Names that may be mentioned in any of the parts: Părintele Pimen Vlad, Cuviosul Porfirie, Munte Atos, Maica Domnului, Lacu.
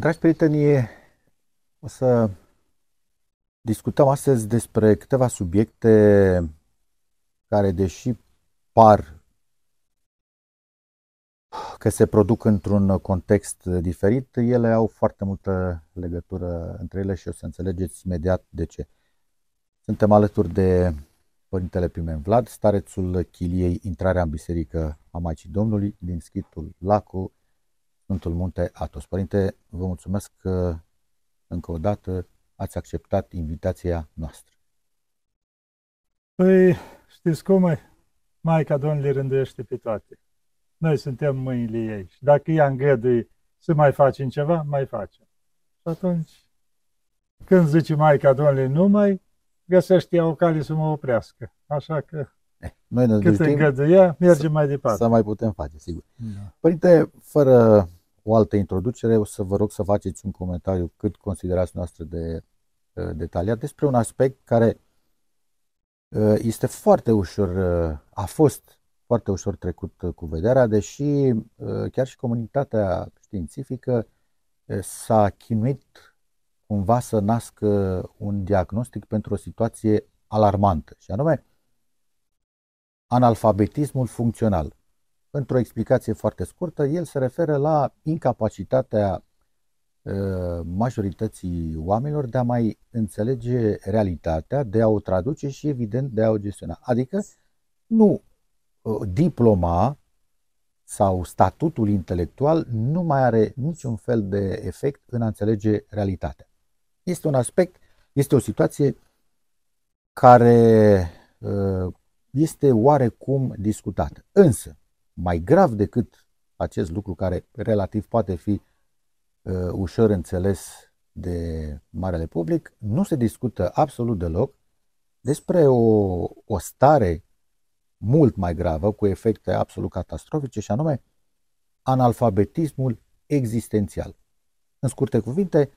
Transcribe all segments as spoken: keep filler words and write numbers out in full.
Dragi prieteni, o să discutăm astăzi despre câteva subiecte care, deși par că se produc într-un context diferit, ele au foarte multă legătură între ele și o să înțelegeți imediat de ce. Suntem alături de Părintele Pimen Vlad, starețul Chiliei Intrarea în Biserică a Maicii Domnului din schitul Lacu, Sfântul Munte Atos. Părinte, vă mulțumesc că încă o dată ați acceptat invitația noastră. Păi, știți cum e? Maica Domnului rânduiește pe toate. Noi suntem mâinile ei și dacă ea îngăduie să mai facem ceva, mai facem. Și atunci, când zice Maica Domnului nu mai, găsește ea o cale să mă oprească. Așa că, noi ne cât îngăduia, mergem mai departe. Să mai putem face, sigur. Da. Părinte, fără o altă introducere, o să vă rog să faceți un comentariu cât considerați noastră de uh, detaliat despre un aspect care uh, este foarte ușor, uh, a fost foarte ușor trecut uh, cu vederea, deși uh, chiar și comunitatea științifică uh, s-a chinuit cumva să nască un diagnostic pentru o situație alarmantă, și anume analfabetismul funcțional. Într-o explicație foarte scurtă, el se referă la incapacitatea uh, majorității oamenilor de a mai înțelege realitatea, de a o traduce și, evident, de a o gestiona. Adică nu uh, diploma sau statutul intelectual nu mai are niciun fel de efect în a înțelege realitatea. Este un aspect, este o situație care uh, este oarecum discutată. Însă, mai grav decât acest lucru, care relativ poate fi uh, ușor înțeles de marele public, nu se discută absolut deloc despre o, o stare mult mai gravă, cu efecte absolut catastrofice, și anume analfabetismul existențial. În scurte cuvinte,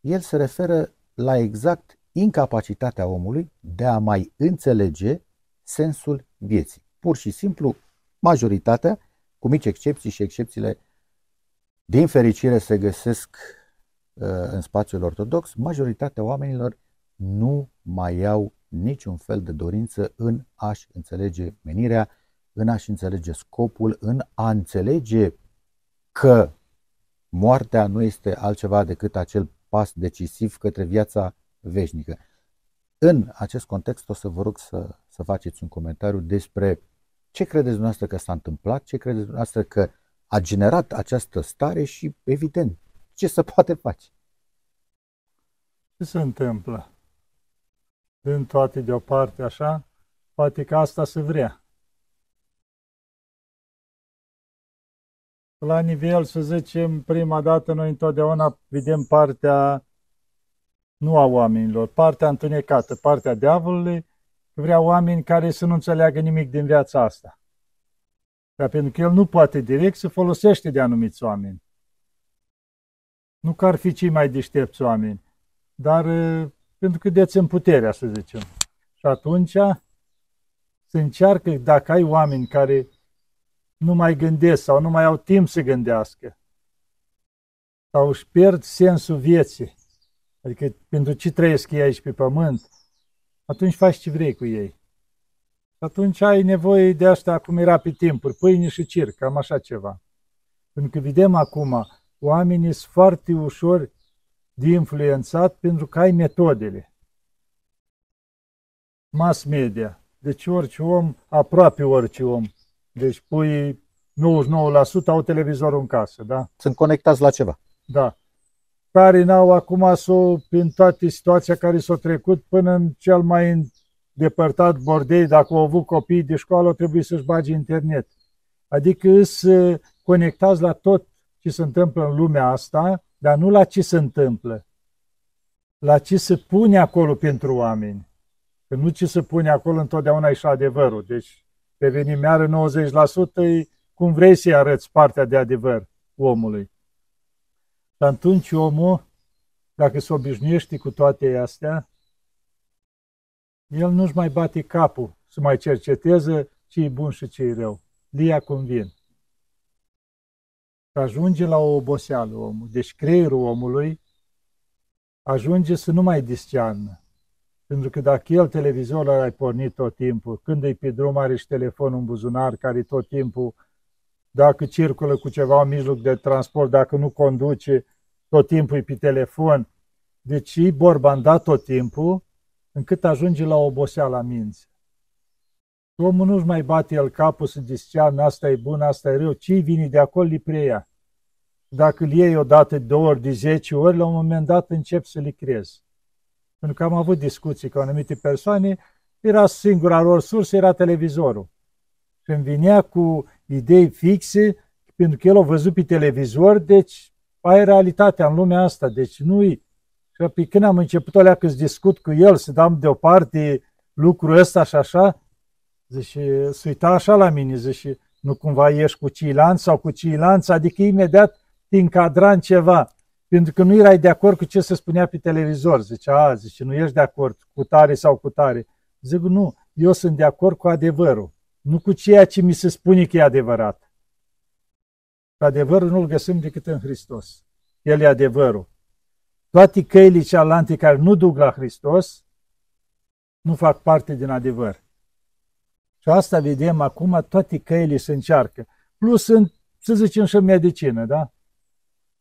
el se referă la exact incapacitatea omului de a mai înțelege sensul vieții. Pur și simplu, majoritatea, cu mici excepții, și excepțiile din fericire se găsesc uh, în spațiul ortodox, majoritatea oamenilor nu mai au niciun fel de dorință în a-și înțelege menirea, în a-și înțelege scopul, în a înțelege că moartea nu este altceva decât acel pas decisiv către viața veșnică. În acest context o să vă rog să, să faceți un comentariu despre ce credeți dumneavoastră că s-a întâmplat, ce credeți dumneavoastră că a generat această stare și, evident, ce se poate face. Ce se întâmplă? Din toate deoparte așa, poate că asta se vrea. La nivel, să zicem, prima dată noi întotdeauna vedem partea nu a oamenilor, partea întunecată, partea diavolului, vrea oameni care să nu înțeleagă nimic din viața asta. Dar pentru că el nu poate direct, se folosește de anumiți oameni. Nu că ar fi cei mai deștepți oameni, dar pentru că dețin puterea, să zicem. Și atunci se încearcă, dacă ai oameni care nu mai gândesc sau nu mai au timp să gândească, sau își pierd sensul vieții, adică pentru ce trăiesc ei aici pe pământ, atunci faci ce vrei cu ei. Atunci ai nevoie de asta, cum era pe timpuri, pâine și circ, cam așa ceva. Pentru că vedem acum, oamenii sunt foarte ușor de influențat pentru că ai metodele. Mass media, deci orice om, aproape orice om, deci pui nouăzeci și nouă la sută au televizorul în casă, da? Sunt conectați la ceva. Da. Care n-au acum s-o, prin toată situația care s-a trecut până în cel mai îndepărtat bordei, dacă au avut copii de școală, trebuie să-și bage internet. Adică să conectați la tot ce se întâmplă în lumea asta, dar nu la ce se întâmplă, la ce se pune acolo pentru oameni. Că nu ce se pune acolo întotdeauna e și adevărul. Deci, pe venimiară nouăzeci la sută e cum vrei să-i arăți partea de adevăr omului. Și atunci omul, dacă se obișnuiește cu toate astea, el nu-și mai bate capul să mai cerceteze ce e bun și ce e rău. Lia cum vin. Și că ajunge la o oboseală omul. Deci creierul omului ajunge să nu mai discearnă. Pentru că dacă el televizorul l-ai pornit tot timpul, când e pe drum are și telefonul în buzunar care tot timpul, dacă circulă cu ceva în mijloc de transport, dacă nu conduce, tot timpul e pe telefon. Deci e borbandat tot timpul, încât ajunge la oboseala minții. Omul nu-și mai bate el capul să discearnă, asta e bun, asta e rău, ce-i vine de acolo, li preia. Dacă îl iei odată, două ori, de zece ori, la un moment dat încep să li crezi. Pentru că am avut discuții cu anumite persoane, era singura lor sursă, era televizorul. Și îmi vinea cu idei fixe, pentru că el o văzut pe televizor, deci aia e realitatea în lumea asta, deci nu-i. Și când am început alea că discut cu el, să dăm deoparte lucrul ăsta și așa, zice, se uita așa la mine, zice, nu cumva ești cu ceilalți sau cu ceilalți, adică imediat te încadra în ceva. Pentru că nu erai de acord cu ce se spunea pe televizor. Zice, a, zice, nu ești de acord cu tare sau cu tare. Zic, nu, eu sunt de acord cu adevărul, nu cu ceea ce mi se spune că e adevărat. Adevărul nu-l găsim decât în Hristos. El e adevărul. Toate căile cealante care nu duc la Hristos nu fac parte din adevăr. Și asta vedem acum, toate căile se încearcă. Plus, în, să zicem, și în medicină, da?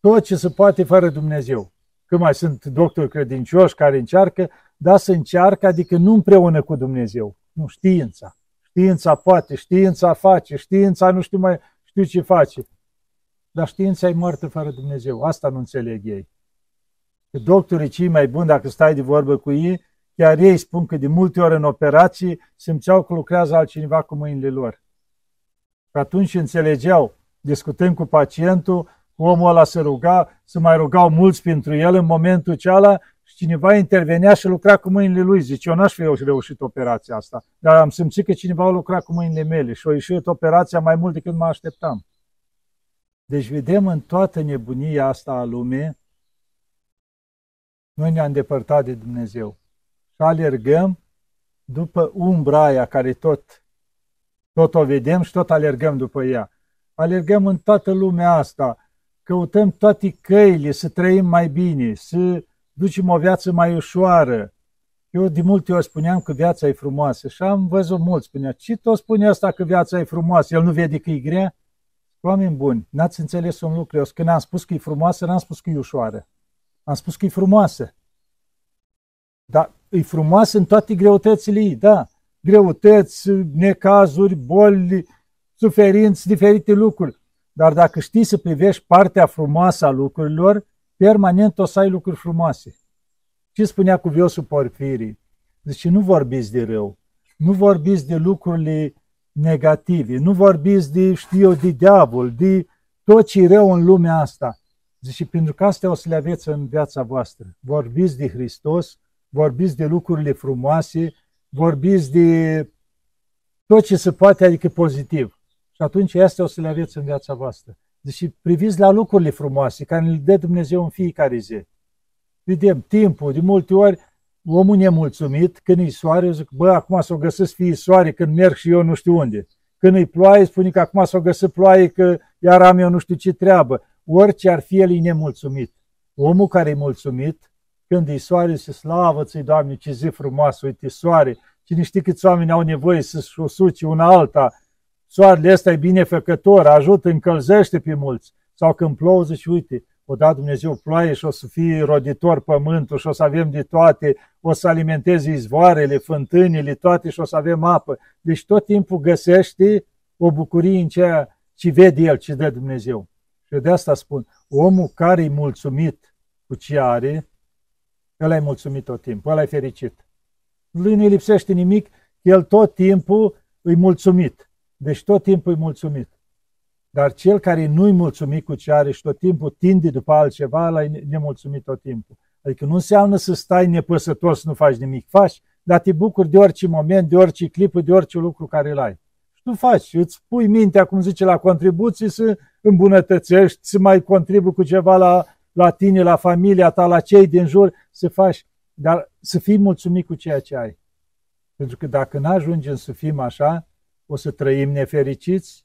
Tot ce se poate fără Dumnezeu. Că mai sunt doctori credincioși care încearcă, dar se încearcă, adică nu împreună cu Dumnezeu. Nu, știința. Știința poate, știința face, știința nu știu mai știu ce face. Dar știința e moartă fără Dumnezeu. Asta nu înțeleg ei. Că doctorii cei mai buni, dacă stai de vorbă cu ei, chiar ei spun că de multe ori în operații simțeau că lucrează altcineva cu mâinile lor. Că atunci înțelegeau, discutând cu pacientul, omul ăla se ruga, se mai rugau mulți pentru el în momentul ceala și cineva intervenea și lucra cu mâinile lui. Zice, eu n-aș fi reușit operația asta, dar am simțit că cineva lucra cu mâinile mele și a ieșit operația mai mult decât mă așteptam. Deci vedem în toată nebunia asta a lumii, noi ne-am depărtat de Dumnezeu. Și alergăm după umbra aia care tot, tot o vedem și tot alergăm după ea. Alergăm în toată lumea asta, căutăm toate căile să trăim mai bine, să ducem o viață mai ușoară. Eu de multe ori spuneam că viața e frumoasă și am văzut mulți spunea, ce tot spune asta că viața e frumoasă, el nu vede că e grea? Oameni buni, n-ați înțeles un lucru, eu când am spus că e frumoasă, n-am spus că e ușoară. Am spus că e frumoasă. Dar e frumoasă în toate greutățile ei, da. Greutăți, necazuri, boli, suferinți, diferite lucruri. Dar dacă știi să privești partea frumoasă a lucrurilor, permanent o să ai lucruri frumoase. Ce spunea Cuviosul Porfirie? Zice, nu vorbiți de rău, nu vorbiți de lucrurile negative, nu vorbiți de, știu eu, de diavol, de tot ce e rău în lumea asta. Zice, pentru că astea o să le aveți în viața voastră. Vorbiți de Hristos, vorbiți de lucrurile frumoase, vorbiți de tot ce se poate, adică pozitiv. Și atunci astea o să le aveți în viața voastră. Deci priviți la lucrurile frumoase care le dă Dumnezeu în fiecare zi. Vedem timpul, de multe ori omul nemulțumit, când e soare, zic, bă, acum s-o găsesc fie soare când merg și eu nu știu unde. Când e ploaie, spune că acum s-o găsesc ploaie că iar am eu nu știu ce treabă. Orice ar fi, el e nemulțumit. Omul care e mulțumit, când e soare, se slavă, ți-i, Doamne, ce zi frumoasă, uite, soare. Cine știe câți oameni au nevoie să-și usuce una alta. Soarele ăsta e binefăcător, ajută, încălzește pe mulți. Sau când plouă, zici, uite, o da Dumnezeu ploaie și o să fie roditor pământul și o să avem de toate, o să alimenteze izvoarele, fântânile, toate și o să avem apă. Deci tot timpul găsește o bucurie în ceea ce vede el, ce dă Dumnezeu. Și de asta spun, omul care e mulțumit cu ce are, ăla e mulțumit tot timpul, ăla e fericit. Lui nu-i lipsește nimic, el tot timpul îi mulțumit. Deci tot timpul e mulțumit. Dar cel care nu-i mulțumit cu ce are și tot timpul tinde după altceva, ăla e nemulțumit tot timpul. Adică nu înseamnă să stai nepăsător, să nu faci nimic. Faci, dar te bucuri de orice moment, de orice clipă, de orice lucru care îl ai. Și tu faci, îți pui mintea, cum zice, la contribuții, să îmbunătățești, să mai contribui cu ceva la, la tine, la familia ta, la cei din jur, să faci, dar să fii mulțumit cu ceea ce ai. Pentru că dacă n-ajungem să fim așa, o să trăim nefericiți,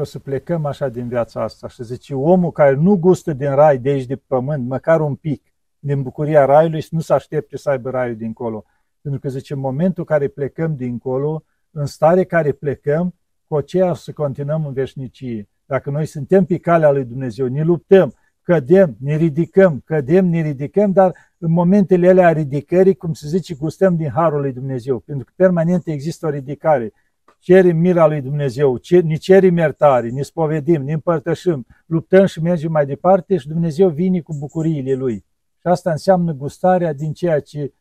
o să plecăm așa din viața asta și zice, omul care nu gustă din rai de aici de pământ, măcar un pic, din bucuria raiului și nu se aștepte să aibă raiul dincolo. Pentru că zice, în momentul în care plecăm dincolo, în stare care plecăm, cu aceea să continuăm în veșnicie. Dacă noi suntem pe calea lui Dumnezeu, ne luptăm, cădem, ne ridicăm, cădem, ne ridicăm, dar în momentele alea a ridicării, cum se zice, gustăm din harul lui Dumnezeu, pentru că permanent există o ridicare. Cerem mila lui Dumnezeu, ne cerem iertare, ne spovedim, ne împărtășim, luptăm și mergem mai departe și Dumnezeu vine cu bucuriile Lui. Și asta înseamnă gustarea din ceea ce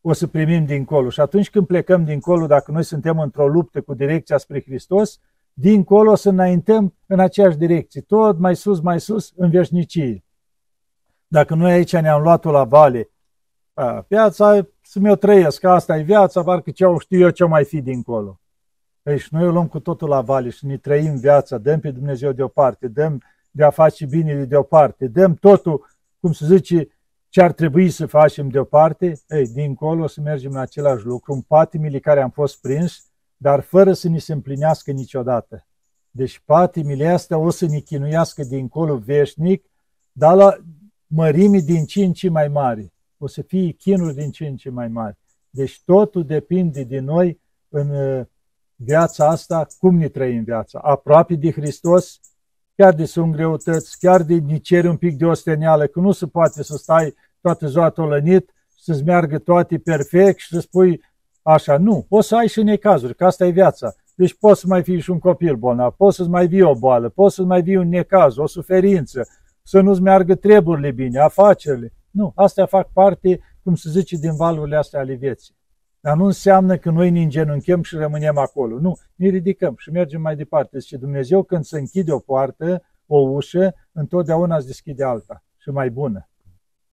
o să primim dincolo. Și atunci când plecăm dincolo, dacă noi suntem într-o luptă cu direcția spre Hristos, dincolo o să înaintăm în aceeași direcție, tot mai sus, mai sus, în veșnicie. Dacă noi aici ne-am luat-o la vale, a, viața, să-mi o trăiesc, asta e viața, parcă ce știu eu ce mai fi dincolo. Ei, și noi o luăm cu totul la vale și ne trăim viața, dăm pe Dumnezeu deoparte, dăm de a face binele deoparte, dăm totul, cum se zice, ce ar trebui să facem deoparte, ei, dincolo o să mergem la același lucru, în patimile care am fost prins, dar fără să ni se împlinească niciodată. Deci patimile astea o să ne chinuiască dincolo veșnic, dar la mărimi din ce în ce mai mari. O să fie chinuri din ce în ce mai mari. Deci totul depinde de noi în viața asta, cum ne trăim viața. Aproape de Hristos, chiar de sunt greutăți, chiar de ni cere un pic de osteneală, că nu se poate să stai toată ziua tolănit, să-ți meargă toate perfect și să spui așa, nu, o să ai și necazuri, că asta e viața. Deci poți să mai fii și un copil bolnav, poți să-ți mai vii o boală, poți să-ți mai vii un necaz, o suferință, să nu-ți meargă treburile bine, afacerile. Nu, astea fac parte, cum se zice, din valurile astea ale vieții. Dar nu înseamnă că noi ne îngenunchem și rămânem acolo. Nu, ne ridicăm și mergem mai departe. Zice Dumnezeu, când se închide o poartă, o ușă, întotdeauna îți deschide alta și mai bună.